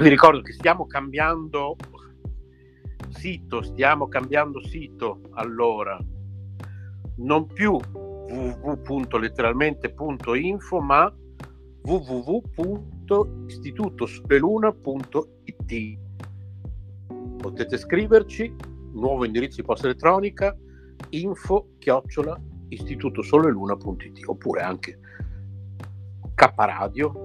Vi ricordo che stiamo cambiando sito, allora non più www.letteralmente.info ma www.istitutosoleluna.it. Potete scriverci, nuovo indirizzo di posta elettronica info@istitutosoleluna.it oppure anche Kappa Radio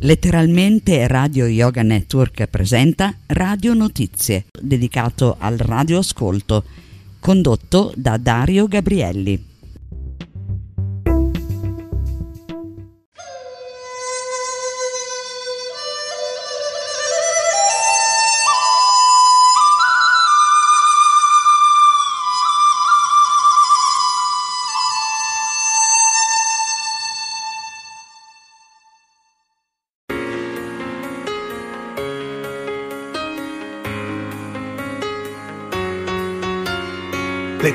Letteralmente Radio Yoga Network presenta Radio Notizie, dedicato al radioascolto, condotto da Dario Gabrielli.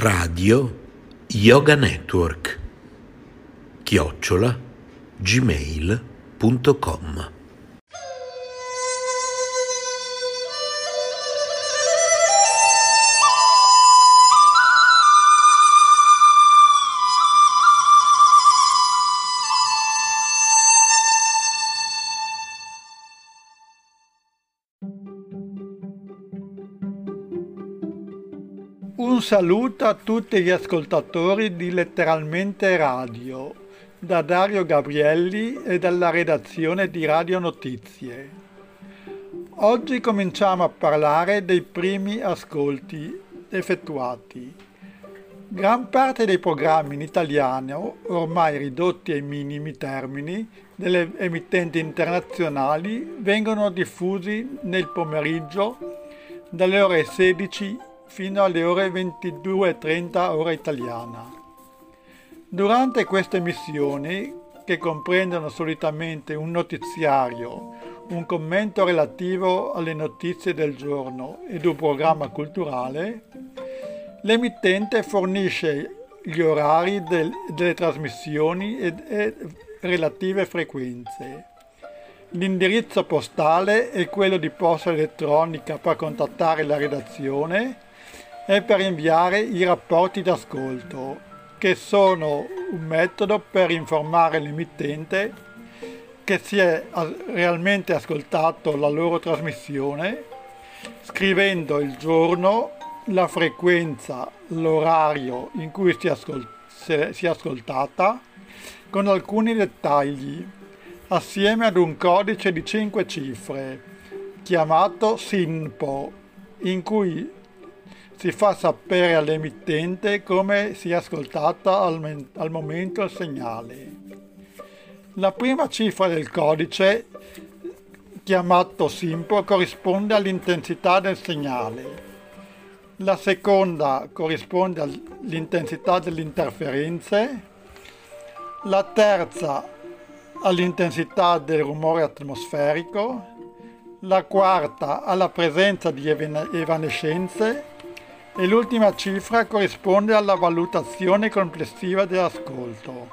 Radio Yoga Network @gmail.com. Un saluto a tutti gli ascoltatori di Letteralmente Radio, da Dario Gabrielli e dalla redazione di Radio Notizie. Oggi cominciamo a parlare dei primi ascolti effettuati. Gran parte dei programmi in italiano, ormai ridotti ai minimi termini, delle emittenti internazionali vengono diffusi nel pomeriggio dalle ore 16 fino alle ore 22:30 ora italiana. Durante queste emissioni, che comprendono solitamente un notiziario, un commento relativo alle notizie del giorno ed un programma culturale, l'emittente fornisce gli orari delle trasmissioni e relative frequenze. L'indirizzo postale e quello di posta elettronica per contattare la redazione e per inviare i rapporti d'ascolto, che sono un metodo per informare l'emittente che si è realmente ascoltato la loro trasmissione, scrivendo il giorno, la frequenza, l'orario in cui si è ascoltata, con alcuni dettagli, assieme ad un codice di 5 cifre, chiamato SINPO, in cui si fa sapere all'emittente come si è ascoltata al momento il segnale. La prima cifra del codice, chiamato SIMPO, corrisponde all'intensità del segnale. La seconda corrisponde all'intensità delle interferenze. La terza all'intensità del rumore atmosferico. La quarta alla presenza di evanescenze. E l'ultima cifra corrisponde alla valutazione complessiva dell'ascolto.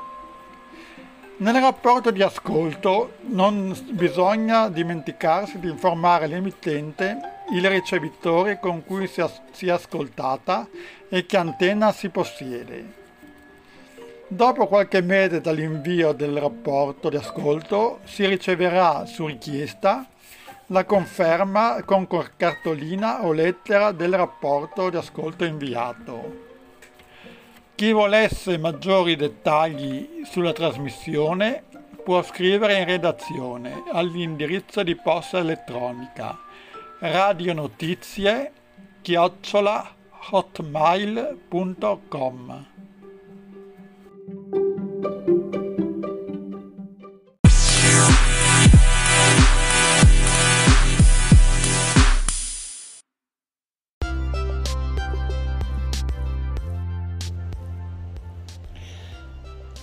Nel rapporto di ascolto non bisogna dimenticarsi di informare l'emittente, il ricevitore con cui si è ascoltata e che antenna si possiede. Dopo qualche mese dall'invio del rapporto di ascolto si riceverà su richiesta la conferma con cartolina o lettera del rapporto di ascolto inviato. Chi volesse maggiori dettagli sulla trasmissione può scrivere in redazione all'indirizzo di posta elettronica radionotizie@hotmail.com.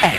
È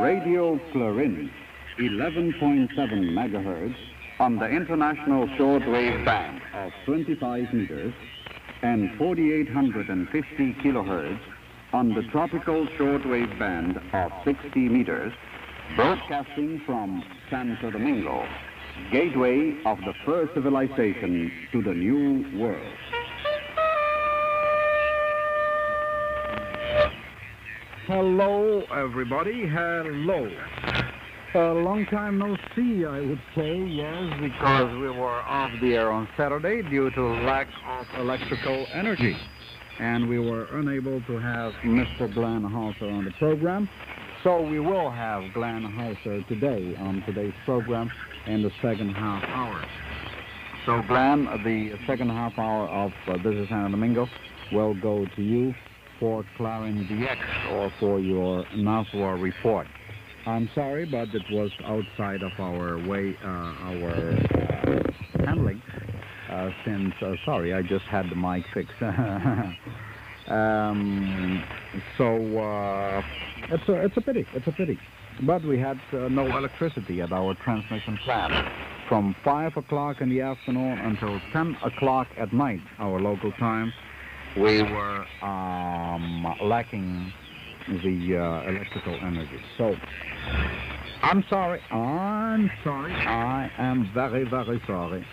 Radio Corinne, 11.7 megahertz on the international shortwave band of 25 meters and 4850 kilohertz on the tropical shortwave band of 60 meters, broadcasting from Santo Domingo, gateway of the first civilization to the New World. Hello, everybody. Hello. A long time no see, I would say, yes, because we were off the air on Saturday due to lack of electrical energy. And we were unable to have Mr. Glenn Hauser on the program. So we will have Glenn Hauser today on today's program in the second half hour. So, Glenn, the second half hour of This is Santo Domingo will go to you for Clarin DX or for your NASWAR report. I'm sorry, but it was outside of our way, our handling, since, sorry, I just had the mic fixed. It's a pity, But we had no electricity at our transmission plant from 5 o'clock in the afternoon until 10 o'clock at night, our local time. We were lacking the electrical energy. So, I'm sorry. I am very, very sorry.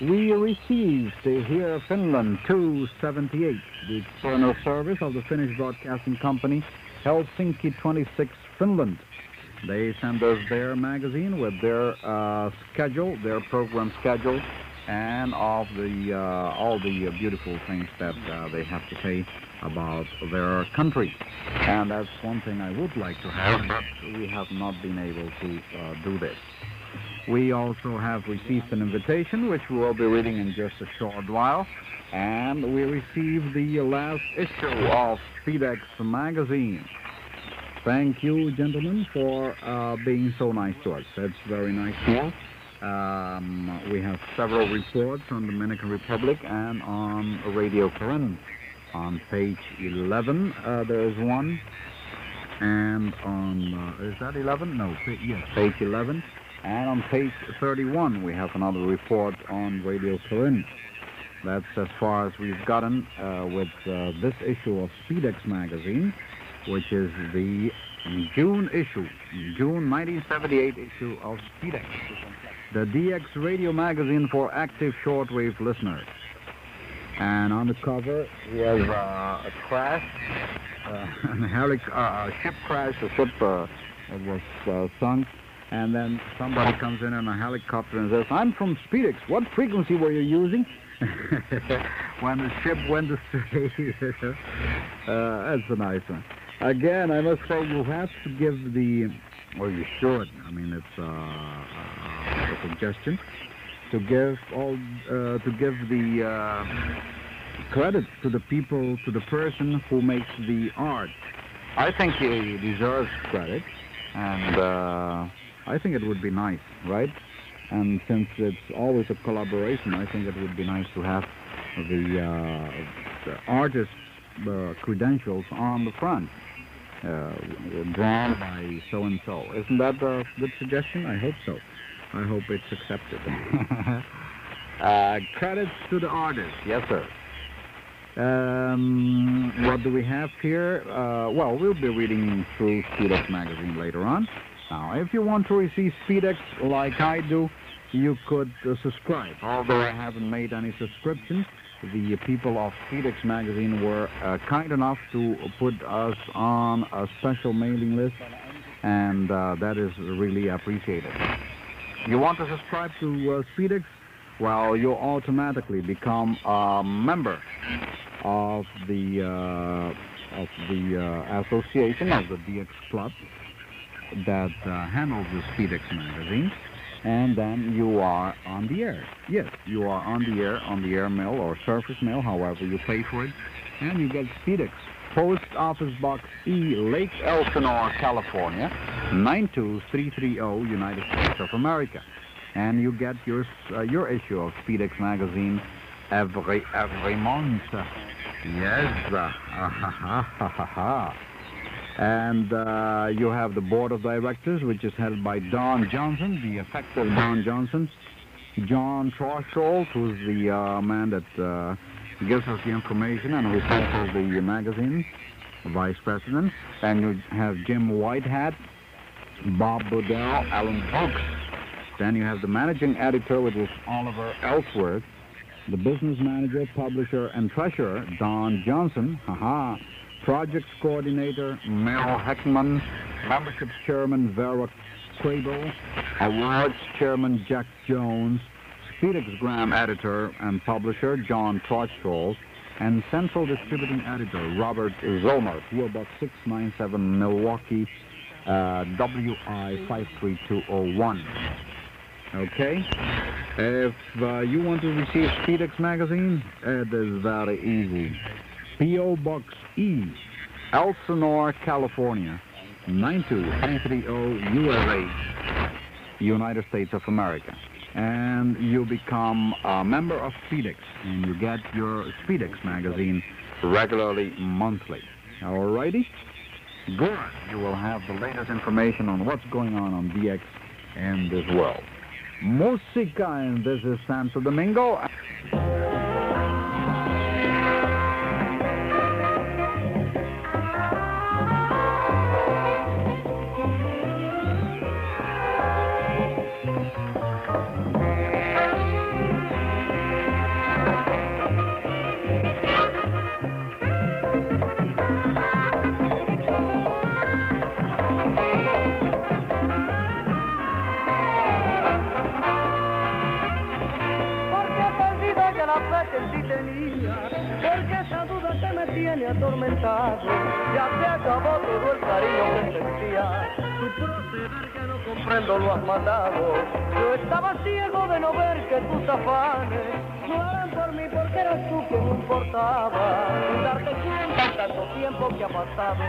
We received the Here Finland 278, the external service of the Finnish Broadcasting Company, Helsinki 26, Finland. They sent us their magazine with their schedule, their program schedule, and of the all the beautiful things that they have to say about their country. And that's one thing I would like to have, but we have not been able to do this. We also have received an invitation, which we'll be reading in just a short while. And we received the last issue of SpeedX magazine. Thank you, gentlemen, for being so nice to us. That's very nice to us. We have several reports on the Dominican Republic and on Radio Corinne. On page 11, there is one. And on, is that 11? No, yes, page 11. And on page 31, we have another report on Radio Corinne. That's as far as we've gotten with this issue of SpeedX magazine, which is the June issue, June 1978 issue of SpeedX, the DX radio magazine for active shortwave listeners. And on the cover, we have a crash, a ship crash, was sunk. And then somebody comes in on a helicopter and says, "I'm from SpeedX. What frequency were you using?" When the ship went astray. That's a nice one. Again, I must say you have to give the, or you should, I mean, it's a suggestion, to give all, to give the credit to the people, to the person who makes the art. I think he deserves credit. And I think it would be nice, right? And since it's always a collaboration, I think it would be nice to have the artist's credentials on the front, drawn by so-and-so. Isn't that a good suggestion? I hope so. I hope it's accepted. Credits to the artist. Yes, sir. What do we have here? Well, we'll be reading through SpeedX magazine later on. Now, if you want to receive SpeedX like I do, you could subscribe. Although I haven't made any subscriptions, the people of SpeedX magazine were kind enough to put us on a special mailing list, and that is really appreciated. You want to subscribe to SpeedX? Well, you automatically become a member of the association, of the DX club that handles the SpeedX magazine, and then you are on the air. Yes, you are on the air mail or surface mail, however you pay for it, and you get SpeedX. Post Office Box E, Lake Elsinore, California, 92330, United States of America. And you get your issue of SpeedX magazine every month. Yes. And you have the board of directors, which is held by Don Johnson, the effective Don Johnson. John Trosholt, who's the man that gives us the information and researches the magazine, vice president. And you have Jim Whitehat, Bob Boudell, Alan Fox. Then you have the managing editor, which is Oliver Ellsworth, the business manager, publisher, and treasurer, Don Johnson, projects coordinator, Mel Heckman, membership chairman, Vera Crable, awards chairman, Jack Jones, SpeedXgram editor and publisher, John Trosholt, and central distributing editor, Robert Zomer, PO Box 697, Milwaukee, WI 53201. Okay, if you want to receive SpeedX magazine, it is very easy. PO Box E, Elsinore, California, 92330, USA, United States of America. And you become a member of SpeedX, and you get your SpeedX magazine regularly, monthly. Alrighty? Good. You will have the latest information on what's going on DX in this world. Musica, and this is Santo Domingo. me tiene atormentado, ya se acabó todo el cariño que sentía. Tu proceder que no comprendo lo has matado, yo estaba ciego de no ver que tus afanes no eran por mí porque eras tú quien me importaba. Sin darte cuenta de tanto tiempo que ha pasado,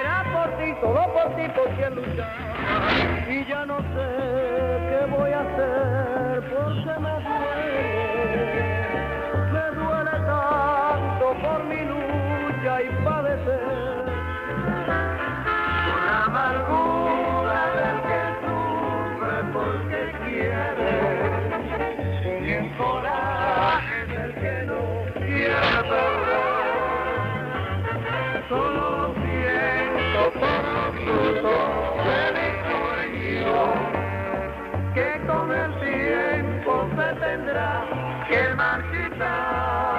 era por ti, solo por ti, por quien luchaba. Y ya no sé qué voy a hacer porque me duele. Por mi lucha y padecer con amargura del que sufre porque quiere y el coraje del que no quiere perder. Solo siento por fruto del ensueño que con el tiempo se tendrá que marchitar.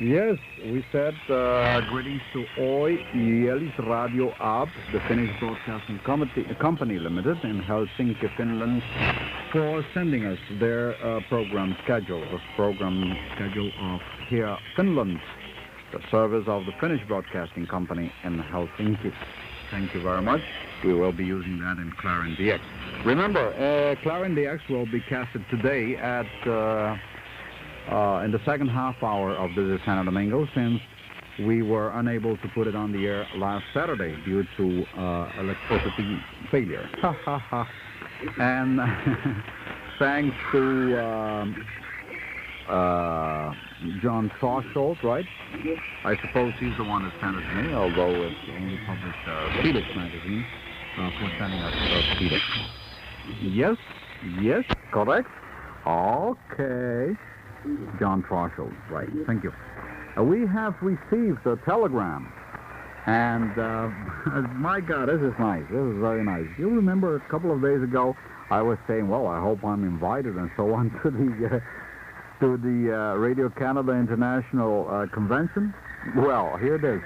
Yes, we said greetings to OI Ielis Radio Ab, the Finnish Broadcasting Company Limited in Helsinki, Finland, for sending us their program schedule of Here Finland, the service of the Finnish Broadcasting Company in Helsinki. Thank you very much. We will be using that in FRENDX. Remember, FRENDX will be casted today at... in the second half hour of this Santo Domingo, since we were unable to put it on the air last Saturday due to electricity failure. And thanks to John Trosholt, right? I suppose he's the one that sent it to me, although it's only published FRENDX magazine for sending us FRENDX. Yes, correct. Okay. John Trosholt, right, thank you. We have received a telegram, and my God, this is nice. This is very nice. You remember a couple of days ago, I was saying, well, I hope I'm invited and so on to the Radio Canada International convention. Well, here it is.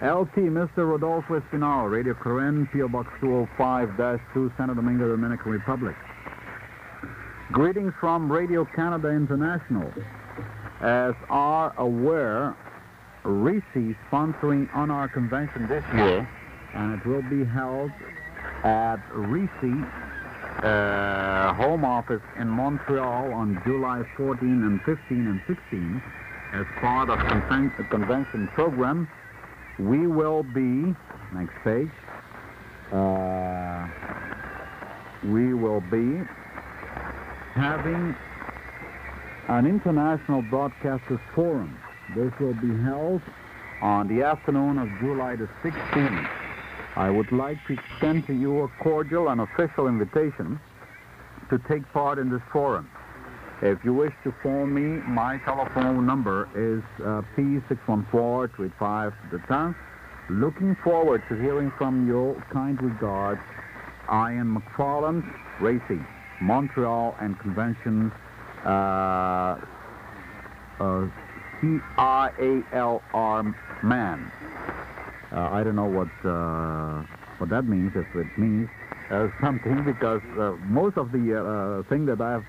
LT, Mr. Rodolfo Espinal, Radio Corinne, P.O. Box 205-2, Santo Domingo, Dominican Republic. Greetings from Radio Canada International. As are aware, RECI is sponsoring on our convention this year, and it will be held at RECI home office in Montreal on July 14 and 15 and 16 as part of the convention program. We will be, next page, we will be having an international broadcasters forum. This will be held on the afternoon of July the 16th. I would like to extend to you a cordial and official invitation to take part in this forum. If you wish to phone me, my telephone number is P614-285-THE-TOWN. Looking forward to hearing from you. Kind regards, Ian McFarland, RECI, Montreal and Convention C-R-A-L-R man. I don't know what that means, if it means something, because most of the thing that I've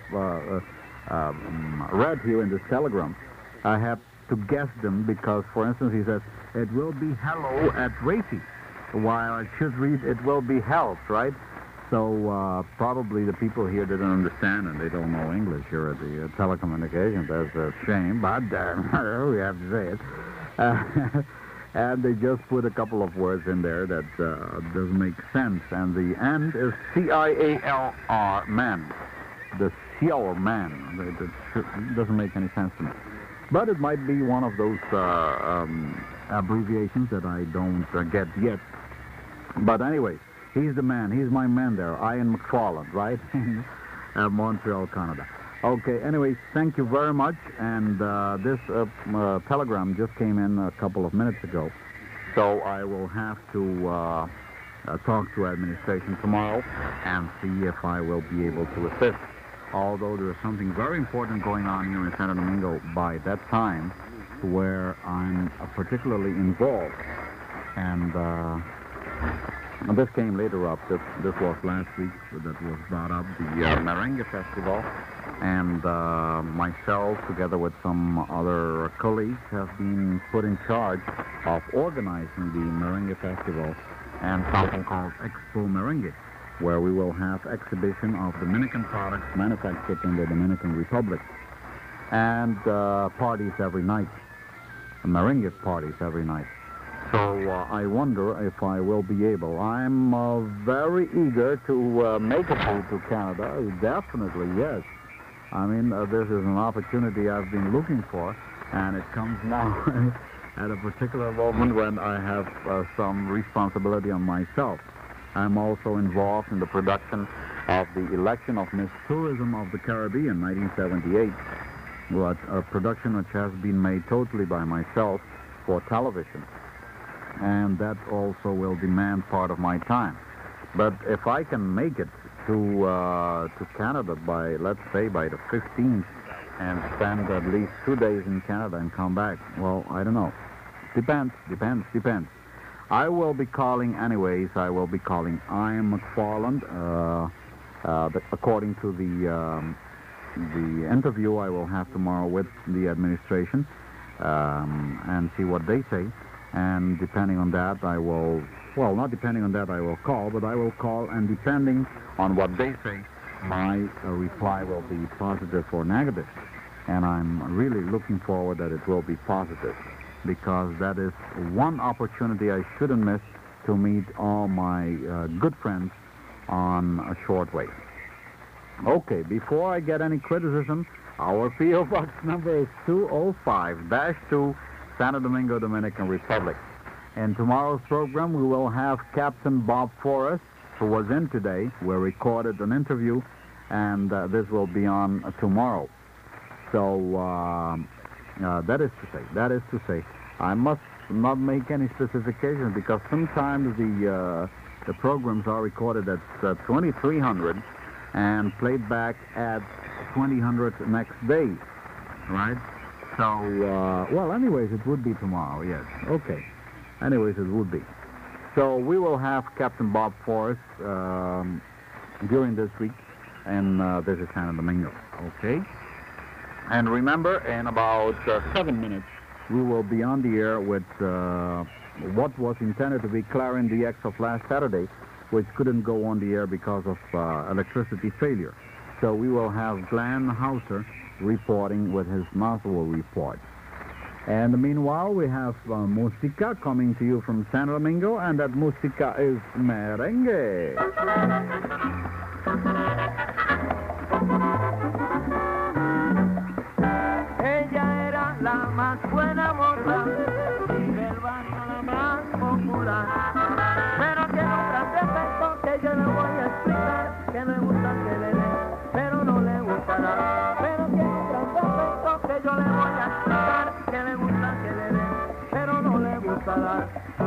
read here in this telegram, I have to guess them, because, for instance, he says, it will be hello at RECI, while I should read, it will be health, right? So probably the people here didn't understand, and they don't know English here at the telecommunications. That's a shame, but we have to say it. And they just put a couple of words in there that doesn't make sense. And the end is C-I-A-L-R, man. The Cial man. It doesn't make any sense to me. But it might be one of those abbreviations that I don't get yet. But anyway, he's the man. He's my man there, Ian McFarland, right? Montreal, Canada. Okay, anyway, thank you very much. And this telegram just came in a couple of minutes ago. So I will have to talk to administration tomorrow and see if I will be able to assist. Although there is something very important going on here in Santo Domingo by that time, where I'm particularly involved. And this came later up. This was last week that was brought up, the Merengue Festival. And myself, together with some other colleagues, have been put in charge of organizing the Merengue Festival and something called Expo Merengue, where we will have exhibition of Dominican products manufactured in the Dominican Republic, and parties every night, merengue parties every night. So I wonder if I will be able. I'm very eager to make a trip to Canada, definitely, yes. I mean, this is an opportunity I've been looking for, and it comes now at a particular moment when I have some responsibility on myself. I'm also involved in the production of the election of Miss Tourism of the Caribbean, 1978, but a production which has been made totally by myself for television, and that also will demand part of my time. But if I can make it to Canada by, let's say, by the 15th, and spend at least 2 days in Canada and come back, well, I don't know. Depends. I will be calling anyways. I will be calling Ian McFarland. According to the interview I will have tomorrow with the administration, and see what they say. And depending on that, I will, well, not depending on that I will call, but I will call, and depending on what they say, my reply will be positive or negative. And I'm really looking forward that it will be positive, because that is one opportunity I shouldn't miss to meet all my good friends on a shortwave. Okay, before I get any criticism, our P.O. Box number is 205-2, Santo Domingo, Dominican Republic. In tomorrow's program, we will have Captain Bob Forrest, who was in today. We recorded an interview, and this will be on tomorrow. So, that is to say, I must not make any specifications, because sometimes the programs are recorded at 2300 and played back at 2000 next day, right? So, well, anyways, it would be tomorrow, yes. Okay. Anyways, it would be. So we will have Captain Bob Forrest during this week, and this is kind of the mingle, okay? And remember, in about 7 minutes, we will be on the air with what was intended to be Clarin DX of last Saturday, which couldn't go on the air because of electricity failure. So we will have Glenn Hauser reporting with his NASWAR report. And meanwhile, we have Musica coming to you from Santo Domingo, and that Musica is merengue. Ella era la más buena moza y del barrio la más popular. Pero que no trate tanto que yo le voy a explicar que me gusta que le dé, pero no le gustará. Pero que no trate tanto que yo le voy a explicar que me gusta que le den, pero no le gusta dar. No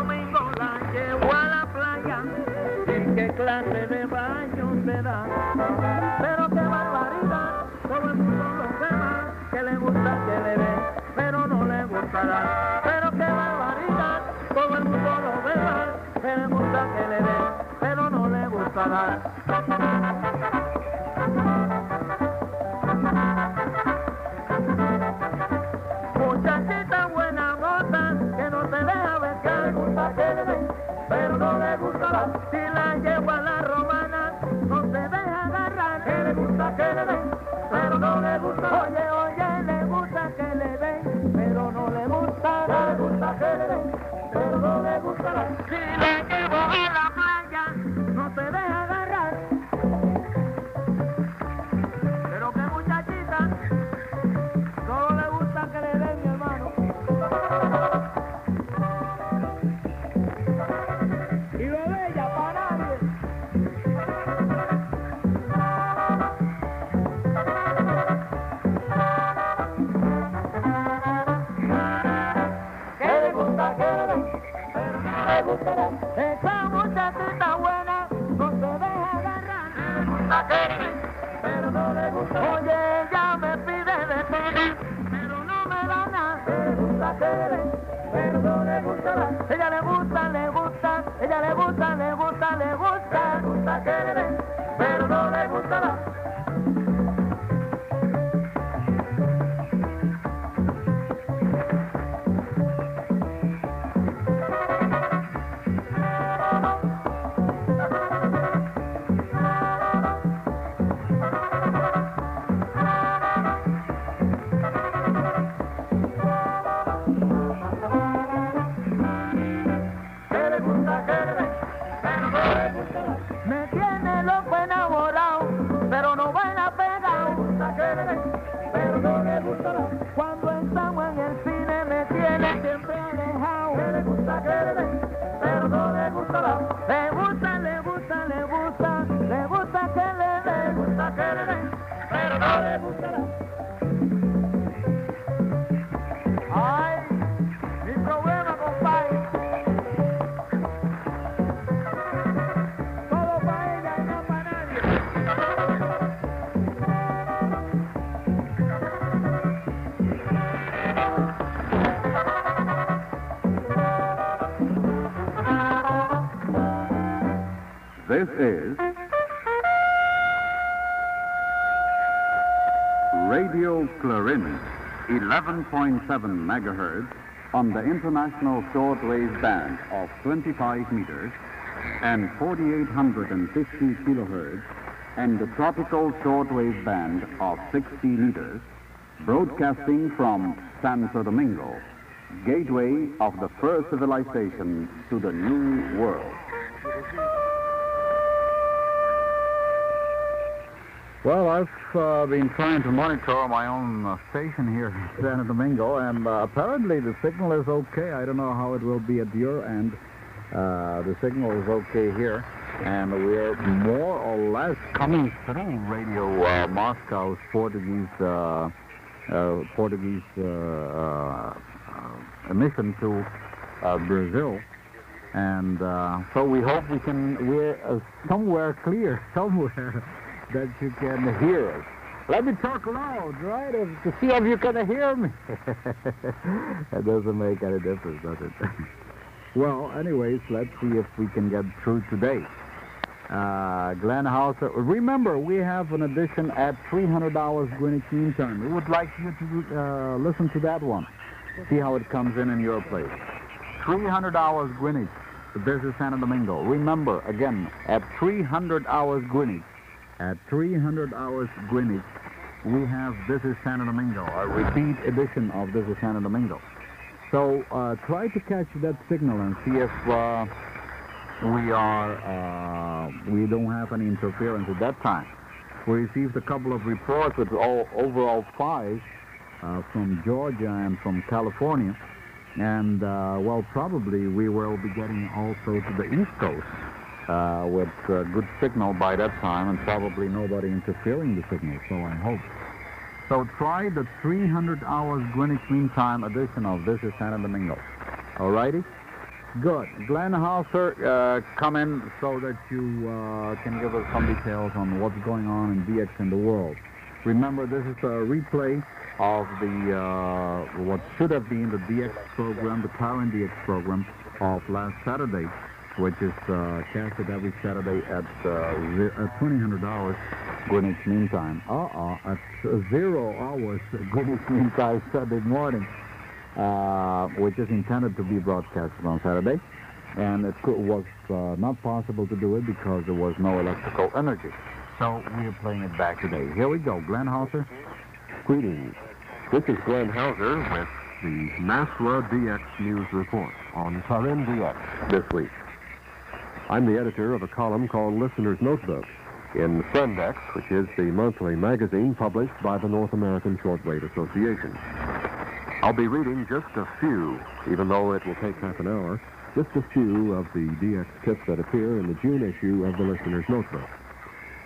domingo la llevo a la playa, sin qué clase de baño se da. Pero qué barbaridad, todo el mundo lo ve mal, que le gusta que le den, pero no le gusta dar. Pero qué barbaridad, todo el mundo lo ve mal, que le gusta que le den, pero no le gusta dar. Muchachita buena bota que no se deja ver, que le gusta que le den, pero no le gusta dar. Si la llevo a la romana no se deja agarrar, que le gusta que le den, pero no le gusta. Oye, oye, le gusta que le den, pero no le gusta dar. Le gusta que le den, pero no le gusta dar. Si la llevo a la playa no se deja agarrar. Pero que muchachita, no le gusta que le den, mi hermano. Y lo de ella para nadie. Que le gusta que le den, pero no le gustará. Esa muchachita buena no se deja agarrar. Que le gusta que le den, pero no le gusta. Oye, ella me pide de pedir, pero no me da nada. Que le gusta que le den, pero no le gustará. Ella le gusta, le gusta, ella le gusta, le gusta, le gusta. Le gusta que le den, pero no le gustará. Me tiene loco enamorado, pero no baila pegado. Me gusta que le den, pero no le gustará. Cuando estamos en el cine me tiene siempre alejado. Me gusta que le den, pero no le gustará. Le gusta, le gusta, le gusta, le gusta que le den. Me gusta que le den, pero no le gustará. Ay, mi problema, compadre. This is Radio Corinne, 11.7 megahertz on the international shortwave band of 25 meters and 4,850 kilohertz and the tropical shortwave band of 60 meters, broadcasting from Santo Domingo, gateway of the first civilization to the New World. Well, I've been trying to monitor my own station here in Santo Domingo, and apparently the signal is okay. I don't know how it will be at your end. The signal is okay here, and we're more or less coming through Radio Moscow's Portuguese emission to Brazil. And so we hope we're somewhere clear, somewhere that you can hear us. Let me talk loud, right? To see if you can hear me. That doesn't make any difference, does it? Well, anyways, let's see if we can get through today. Glenn Hauser, remember, we have an edition at $300 Greenwich Mean Time. We would like you to listen to that one. See how it comes in your place. $300 Greenwich. This is Santo Domingo. Remember, again, at 300 hours Greenwich, at 300 hours Greenwich, we have This is Santo Domingo, a repeat edition of This is Santo Domingo. So try to catch that signal and see if we don't have any interference at that time. We received a couple of reports with overall 5 from Georgia and from California. And, well, probably we will be getting also to the East Coast with good signal by that time, and probably nobody interfering the signal, so I hope. So try the 300 hours Greenwich Mean Time edition of This is Santo Domingo. All righty? Good. Glenn Hauser, come in so that you can give us some details on what's going on in DX in the world. Remember, this is a replay of the what should have been the DX program, the current DX program of last Saturday, which is casted every Saturday at 2000 hours Greenwich Mean Time. At 0 hours Greenwich Mean Time Saturday morning, which is intended to be broadcasted on Saturday, and it was not possible to do it because there was no electrical energy. So we are playing it back today. Here we go, Glenn Hauser. Greetings. This is Glenn Hauser with the NASWAR DX News Report on Corinne DX this week. I'm the editor of a column called Listener's Notebook in FRENDX, which is the monthly magazine published by the North American Shortwave Association. I'll be reading just a few, even though it will take half an hour, just a few of the DX tips that appear in the June issue of the Listener's Notebook.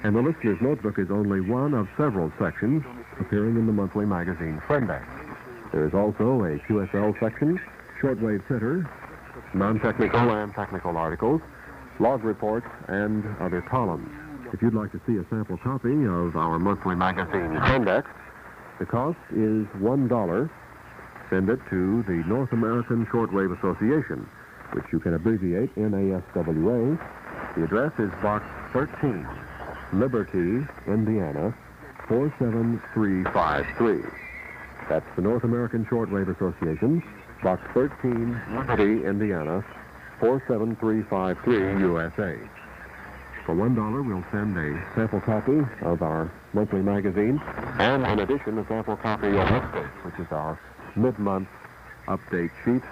And the Listener's Notebook is only one of several sections appearing in the monthly magazine FRENDX. There is also a QSL section, shortwave sitter, non-technical and technical articles, log reports, and other columns. If you'd like to see a sample copy of our monthly magazine FRENDX, the cost is $1. Send it to the North American Shortwave Association, which you can abbreviate NASWA. The address is Box 13, Liberty, Indiana, 47353. That's the North American Shortwave Association, Box 13, Liberty, Indiana, 47353, USA. For $1, we'll send a sample copy of our monthly magazine, and in addition, a sample copy of Updates, which is our mid-month update sheet,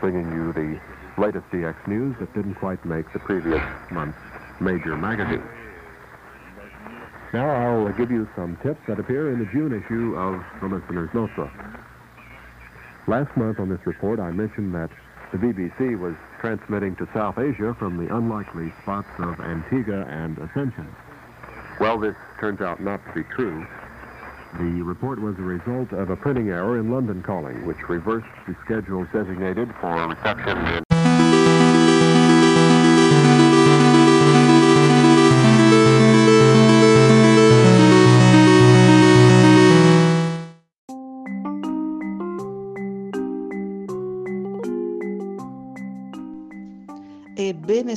bringing you the latest DX news that didn't quite make the previous month's major magazine. Now I'll give you some tips that appear in the June issue of the Listener's Notebook. Last month on this report, I mentioned that the BBC was transmitting to South Asia from the unlikely spots of Antigua and Ascension. Well, this turns out not to be true. The report was a result of a printing error in London calling, which reversed the schedules designated for reception in... Ebbene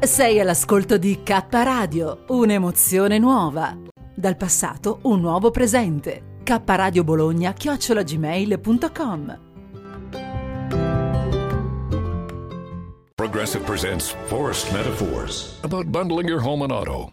Sei all'ascolto di Kappa Radio, un'emozione nuova. Dal passato un nuovo presente. kapparadiobologna@gmail.com. Progressive presents Forest Metaphors about bundling your home and auto.